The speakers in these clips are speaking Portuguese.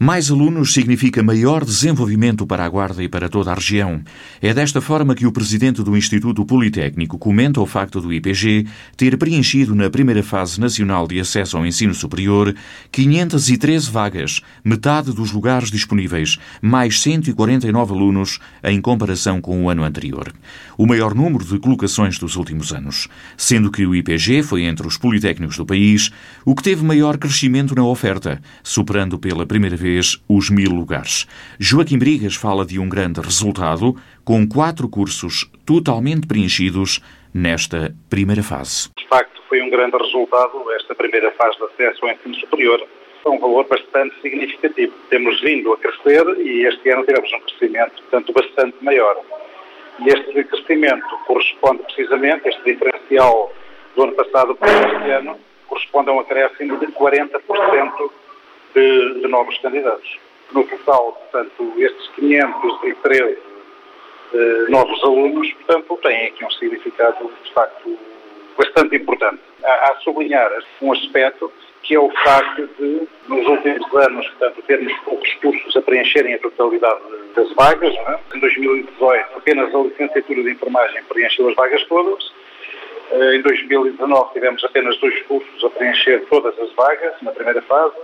Mais alunos significa maior desenvolvimento para a Guarda e para toda a região. É desta forma que o presidente do Instituto Politécnico comenta o facto do IPG ter preenchido na primeira fase nacional de acesso ao ensino superior 513 vagas, metade dos lugares disponíveis, mais 149 alunos em comparação com o ano anterior. O maior número de colocações dos últimos anos, sendo que o IPG foi entre os politécnicos do país o que teve maior crescimento na oferta, superando pela primeira vez os 1000 lugares. Joaquim Brigas fala de um grande resultado, com 4 cursos totalmente preenchidos nesta primeira fase. De facto, foi um grande resultado esta primeira fase de acesso ao ensino superior. É um valor bastante significativo. Temos vindo a crescer e este ano tivemos um crescimento, portanto, bastante maior. E este crescimento corresponde precisamente, este diferencial do ano passado para este ano, corresponde a um acréscimo de 40% de novos candidatos. No total, portanto, estes 513 novos alunos, portanto, têm aqui um significado, de facto, bastante importante. Há a sublinhar um aspecto que é o facto de, nos últimos anos, portanto, termos poucos cursos a preencherem a totalidade das vagas, não é? Em 2018, apenas a licenciatura de enfermagem preencheu as vagas todas. Em 2019, tivemos apenas 2 cursos a preencher todas as vagas, na primeira fase.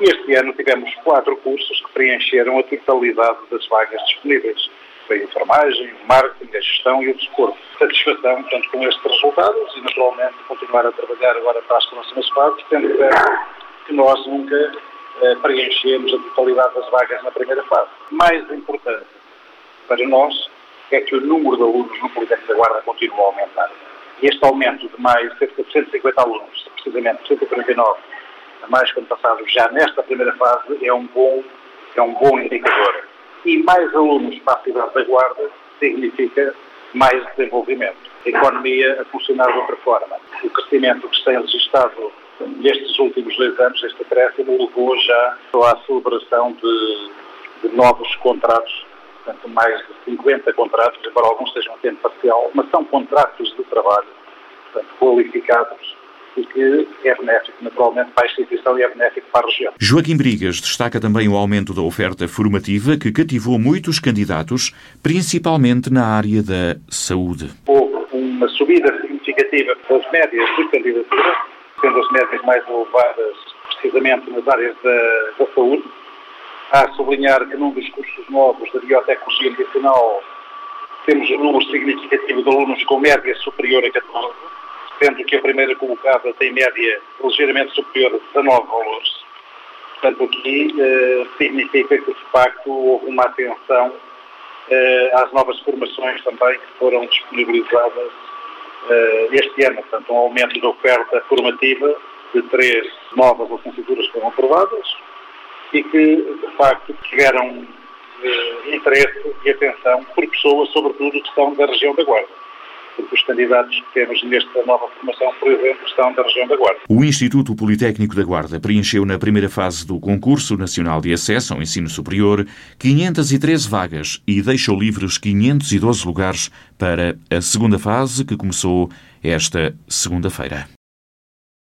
Este ano tivemos 4 cursos que preencheram a totalidade das vagas disponíveis, a enfermagem, o marketing, a gestão e o desporto. Satisfação, portanto, com estes resultados e, naturalmente, continuar a trabalhar agora para as próximas fases, tendo que nós nunca preenchemos a totalidade das vagas na primeira fase. Mais importante para nós é que o número de alunos no Politécnico da Guarda continua a aumentar. E este aumento de mais cerca de 150 alunos, precisamente 149, a mais que ano passado, já nesta primeira fase, é um bom indicador. E mais alunos para a cidade da Guarda significa mais desenvolvimento, a economia a funcionar de outra forma. O crescimento que se tem registrado nestes últimos 2 anos, este crescimento, levou já à celebração de novos contratos, portanto, mais de 50 contratos, embora alguns estejam a tempo parcial, mas são contratos de trabalho, portanto, qualificados, e que é benéfico, naturalmente, para a instituição e é benéfico para a região. Joaquim Brigas destaca também o aumento da oferta formativa, que cativou muitos candidatos, principalmente na área da saúde. Houve uma subida significativa das médias de candidatura, sendo as médias mais elevadas precisamente nas áreas da saúde. Há a sublinhar que num dos cursos novos da biotecnologia medicinal temos um número significativo de alunos com média superior a 14, sendo que a primeira colocada tem média ligeiramente superior a 19 valores. Portanto, aqui significa que, de facto, houve uma atenção às novas formações também que foram disponibilizadas este ano. Portanto, um aumento da oferta formativa de 3 novas licenciaturas que foram aprovadas e que, de facto, tiveram interesse e atenção por pessoas, sobretudo, que são da região da Guarda. Porque os candidatos que temos nesta nova formação, por exemplo, estão da região da Guarda. O Instituto Politécnico da Guarda preencheu na primeira fase do Concurso Nacional de Acesso ao Ensino Superior 513 vagas e deixou livres 512 lugares para a segunda fase, que começou esta segunda-feira.